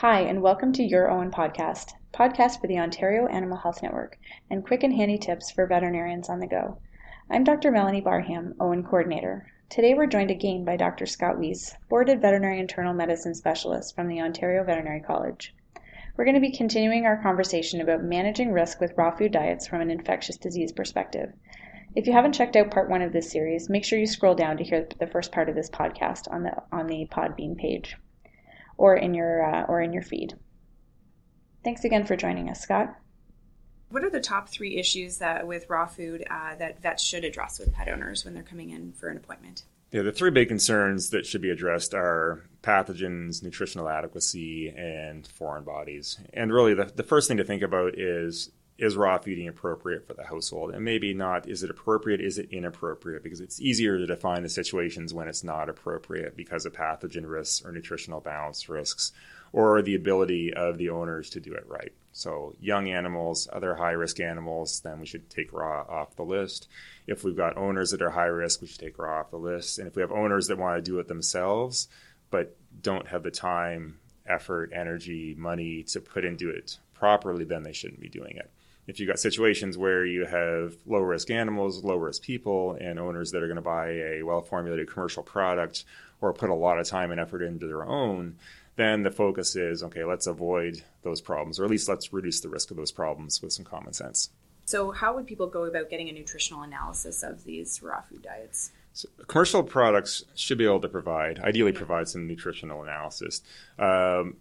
Hi, and welcome to Your Own podcast for the Ontario Animal Health Network, and quick and handy tips for veterinarians on the go. I'm Dr. Melanie Barham, Owen Coordinator. Today we're joined again by Dr. Scott Weese, boarded veterinary internal medicine specialist from the Ontario Veterinary College. We're going to be continuing our conversation about managing risk with raw food diets from an infectious disease perspective. If you haven't checked out part one of this series, make sure you scroll down to hear the first part of this podcast on the Podbean page. Or in your feed. Thanks again for joining us, Scott. What are the top three issues with raw food that vets should address with pet owners when they're coming in for an appointment? Yeah, the three big concerns that should be addressed are pathogens, nutritional adequacy, and foreign bodies. And really, the first thing to think about is raw feeding appropriate for the household? And maybe not, is it appropriate, is it inappropriate? Because it's easier to define the situations when it's not appropriate because of pathogen risks or nutritional balance risks or the ability of the owners to do it right. So young animals, other high-risk animals, then we should take raw off the list. If we've got owners that are high risk, we should take raw off the list. And if we have owners that want to do it themselves but don't have the time, effort, energy, money to put into it properly, then they shouldn't be doing it. If you've got situations where you have low-risk animals, low-risk people, and owners that are going to buy a well-formulated commercial product or put a lot of time and effort into their own, then the focus is, okay, let's avoid those problems, or at least let's reduce the risk of those problems with some common sense. So how would people go about getting a nutritional analysis of these raw food diets? So commercial products should be able to ideally provide some nutritional analysis.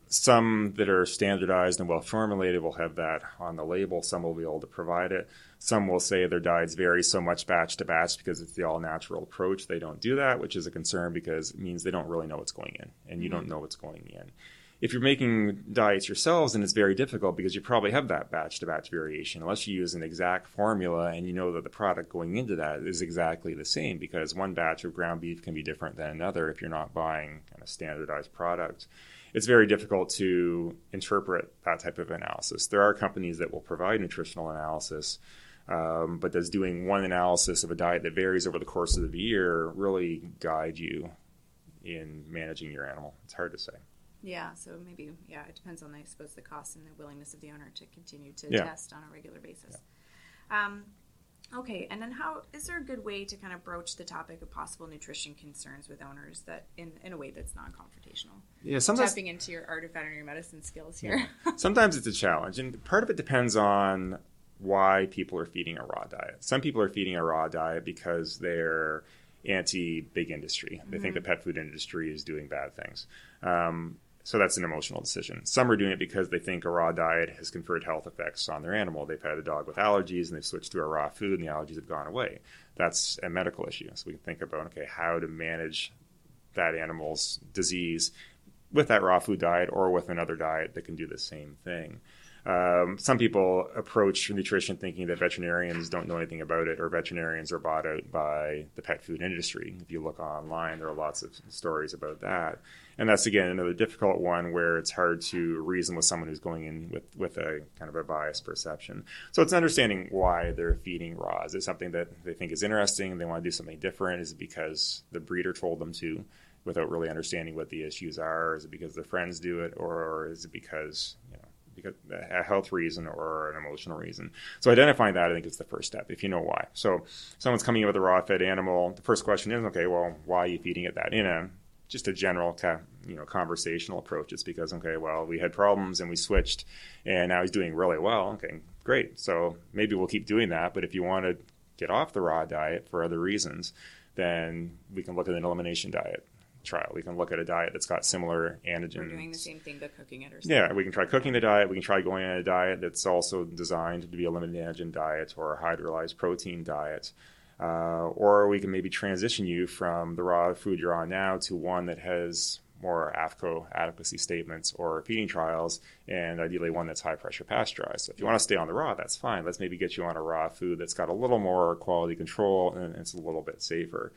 Some that are standardized and well-formulated will have that on the label. Some will be able to provide it. Some will say their diets vary so much batch to batch because it's the all-natural approach. They don't do that, which is a concern because it means they don't really know what's going in, and you don't know what's going in. If you're making diets yourselves, then it's very difficult because you probably have that batch-to-batch variation unless you use an exact formula and you know that the product going into that is exactly the same, because one batch of ground beef can be different than another if you're not buying kind of standardized product. It's very difficult to interpret that type of analysis. There are companies that will provide nutritional analysis, but does doing one analysis of a diet that varies over the course of the year really guide you in managing your animal? It's hard to say. Yeah, so maybe, it depends on, I suppose, the cost and the willingness of the owner to continue to test on a regular basis. Yeah. Okay, and then is there a good way to kind of broach the topic of possible nutrition concerns with owners that in a way that's non-confrontational? Yeah, sometimes tapping into your art of veterinary medicine skills here. Yeah. Sometimes it's a challenge, and part of it depends on why people are feeding a raw diet. Some people are feeding a raw diet because they're anti-big industry. They think the pet food industry is doing bad things. So that's an emotional decision. Some are doing it because they think a raw diet has conferred health effects on their animal. They've had a dog with allergies and they've switched to a raw food and the allergies have gone away. That's a medical issue. So we can think about, okay, how to manage that animal's disease with that raw food diet or with another diet that can do the same thing. Some people approach nutrition thinking that veterinarians don't know anything about it, or veterinarians are bought out by the pet food industry. If you look online, there are lots of stories about that. And that's, again, another difficult one where it's hard to reason with someone who's going in with a kind of a biased perception. So it's understanding why they're feeding raw. Is it something that they think is interesting and they want to do something different? Is it because the breeder told them to without really understanding what the issues are? Is it because their friends do it, or is it because a health reason or an emotional reason? So identifying that, I think, is the first step, if you know why. So someone's coming in with a raw fed animal. The first question is, okay, well, why are you feeding it that? Just a general, conversational approach. It's because, okay, well, we had problems and we switched and now he's doing really well. Okay, great. So maybe we'll keep doing that. But if you want to get off the raw diet for other reasons, then we can look at an elimination diet trial. We can look at a diet that's got similar antigens. We're doing the same thing, but cooking it or something. Yeah, we can try cooking the diet. We can try going on a diet that's also designed to be a limited antigen diet or a hydrolyzed protein diet. Or we can maybe transition you from the raw food you're on now to one that has more AFCO adequacy statements or feeding trials, and ideally one that's high pressure pasteurized. So if you want to stay on the raw, that's fine. Let's maybe get you on a raw food that's got a little more quality control and it's a little bit safer.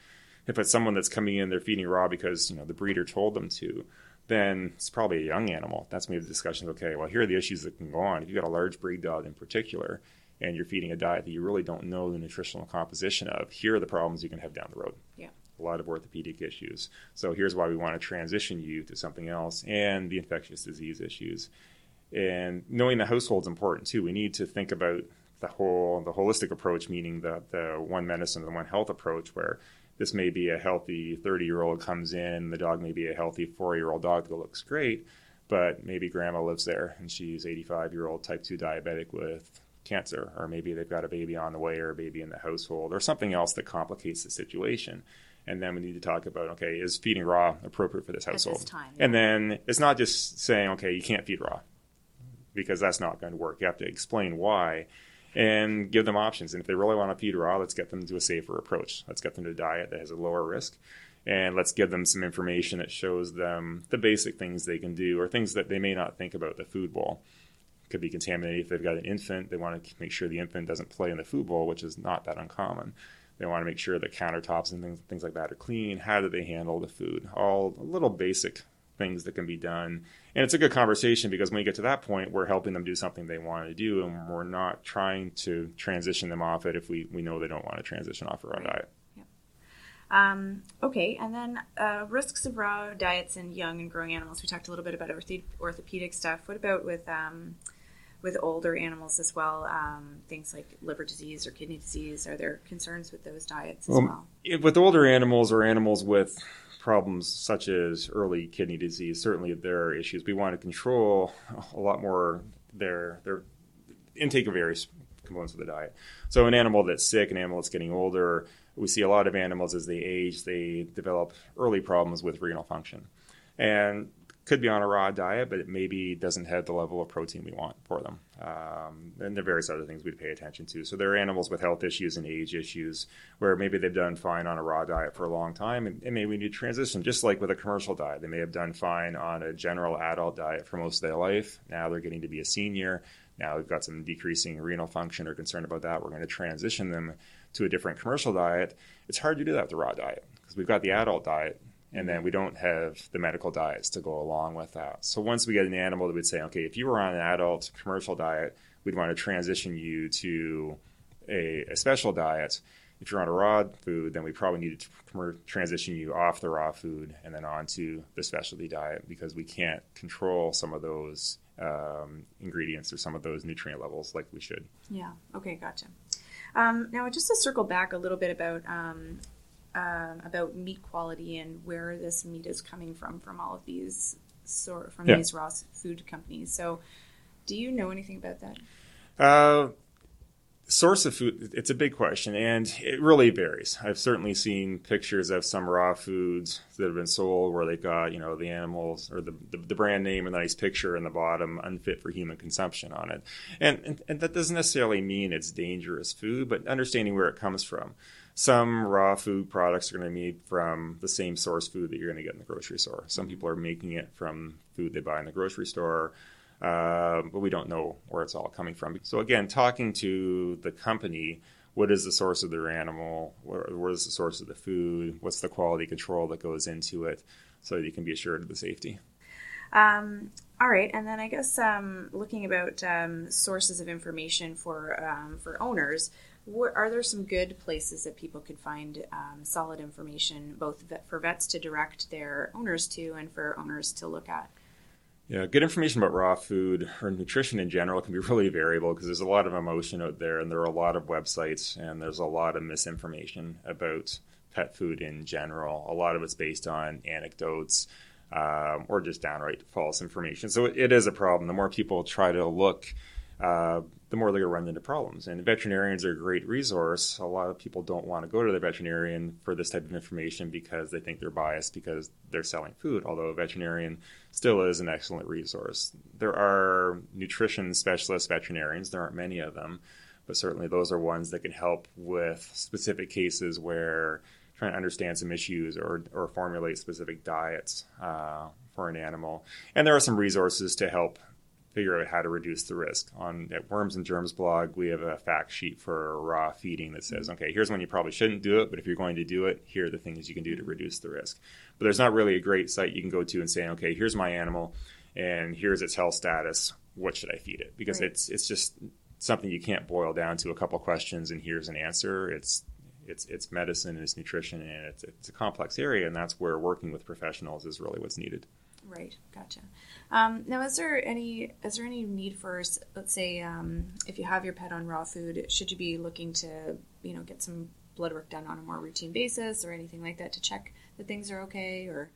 If it's someone that's coming in, they're feeding raw because the breeder told them to, then it's probably a young animal. That's maybe the discussion of, okay, well, here are the issues that can go on. If you've got a large breed dog in particular, and you're feeding a diet that you really don't know the nutritional composition of, here are the problems you can have down the road. Yeah. a lot of orthopedic issues. So here's why we want to transition you to something else and the infectious disease issues. And knowing the household is important too. We need to think about the holistic approach, meaning the one medicine, the one health approach, where this may be a healthy 30-year-old comes in, the dog may be a healthy 4-year-old dog that looks great, but maybe grandma lives there and she's 85-year-old type 2 diabetic with cancer, or maybe they've got a baby on the way or a baby in the household or something else that complicates the situation. And then we need to talk about, okay, is feeding raw appropriate for this household? At this time, yeah. And then it's not just saying, okay, you can't feed raw, because that's not going to work. You have to explain why and give them options. And if they really want to feed raw, let's get them to a safer approach. Let's get them to a diet that has a lower risk. And let's give them some information that shows them the basic things they can do or things that they may not think about. The food bowl could be contaminated. If they've got an infant, they want to make sure the infant doesn't play in the food bowl, which is not that uncommon. They want to make sure the countertops and things like that are clean. How do they handle the food? All little basic things that can be done. And it's a good conversation, because when we get to that point, we're helping them do something they want to do, and we're not trying to transition them off it if we know they don't want to transition off a raw diet. Yeah. Okay, and then risks of raw diets in young and growing animals. We talked a little bit about orthopedic stuff. What about with older animals as well, things like liver disease or kidney disease? Are there concerns with those diets as well? With older animals or animals with problems such as early kidney disease, certainly there are issues. We want to control a lot more their intake of various components of the diet. So an animal that's sick, an animal that's getting older, we see a lot of animals as they age, they develop early problems with renal function. And could be on a raw diet, but it maybe doesn't have the level of protein we want for them. And there are various other things we'd pay attention to. So there are animals with health issues and age issues where maybe they've done fine on a raw diet for a long time, and maybe we need to transition, just like with a commercial diet. They may have done fine on a general adult diet for most of their life. Now they're getting to be a senior. Now we've got some decreasing renal function or concern about that. We're going to transition them to a different commercial diet. It's hard to do that with the raw diet, because we've got the adult diet, and then we don't have the medical diets to go along with that. So once we get an animal that would say, okay, if you were on an adult commercial diet, we'd want to transition you to a special diet. If you're on a raw food, then we probably need to transition you off the raw food and then onto the specialty diet, because we can't control some of those ingredients or some of those nutrient levels like we should. Yeah. Okay. Gotcha. Now, just to circle back a little bit about meat quality and where this meat is coming from all of these these raw food companies. So, do you know anything about that? Source of food, it's a big question, and it really varies. I've certainly seen pictures of some raw foods that have been sold where they've got, the animals or the brand name, a nice picture in the bottom, unfit for human consumption on it. And that doesn't necessarily mean it's dangerous food, but understanding where it comes from. Some raw food products are going to be from the same source food that you're going to get in the grocery store. Some people are making it from food they buy in the grocery store, but we don't know where it's all coming from. So again, talking to the company, what is the source of their animal? What is the source of the food? What's the quality control that goes into it, so that you can be assured of the safety? All right, and then I guess looking about sources of information for owners, are there some good places that people could find solid information, both for vets to direct their owners to and for owners to look at? Yeah, good information about raw food or nutrition in general can be really variable, because there's a lot of emotion out there, and there are a lot of websites, and there's a lot of misinformation about pet food in general. A lot of it's based on anecdotes or just downright false information. So it is a problem. The more people try to look, the more they're going to run into problems. And veterinarians are a great resource. A lot of people don't want to go to the veterinarian for this type of information because they think they're biased because they're selling food, although a veterinarian still is an excellent resource. There are nutrition specialist veterinarians. There aren't many of them, but certainly those are ones that can help with specific cases where trying to understand some issues or formulate specific diets for an animal. And there are some resources to help figure out how to reduce the risk. At Worms and Germs blog, we have a fact sheet for raw feeding that says, okay, here's when you probably shouldn't do it, but if you're going to do it, here are the things you can do to reduce the risk. But there's not really a great site you can go to and say, okay, here's my animal, and here's its health status. What should I feed it? Because It's just something you can't boil down to a couple questions and here's an answer. It's It's medicine and it's nutrition and it's a complex area, and that's where working with professionals is really what's needed. Right. Gotcha. Now, is there any need for, let's say, if you have your pet on raw food, should you be looking to, get some blood work done on a more routine basis or anything like that to check that things are okay? Or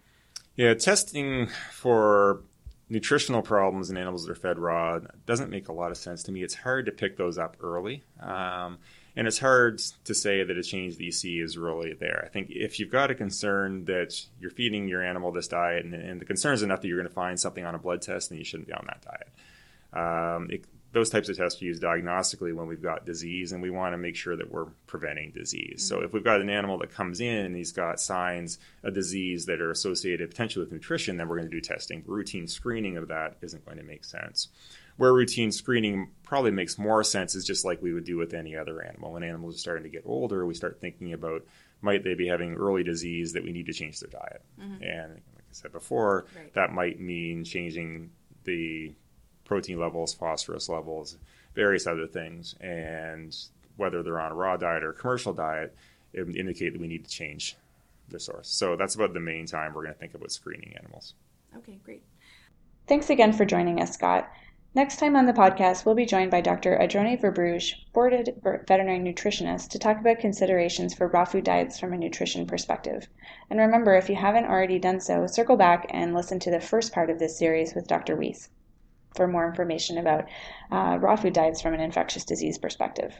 yeah, testing for nutritional problems in animals that are fed raw doesn't make a lot of sense to me. It's hard to pick those up early. And it's hard to say that a change that you see is really there. I think if you've got a concern that you're feeding your animal this diet and the concern is enough that you're going to find something on a blood test, then you shouldn't be on that diet. Those types of tests we use diagnostically when we've got disease, and we want to make sure that we're preventing disease. Mm-hmm. So if we've got an animal that comes in and he's got signs of disease that are associated potentially with nutrition, then we're going to do testing. Routine screening of that isn't going to make sense. Where routine screening probably makes more sense is just like we would do with any other animal. When animals are starting to get older, we start thinking about, might they be having early disease that we need to change their diet? Mm-hmm. And like I said before, right. That might mean changing the protein levels, phosphorus levels, various other things. And whether they're on a raw diet or a commercial diet, it would indicate that we need to change the source. So that's about the main time we're going to think about screening animals. Okay, great. Thanks again for joining us, Scott. Next time on the podcast, we'll be joined by Dr. Adroni Verbrugge, boarded veterinary nutritionist, to talk about considerations for raw food diets from a nutrition perspective. And remember, if you haven't already done so, circle back and listen to the first part of this series with Dr. Weese for more information about raw food diets from an infectious disease perspective.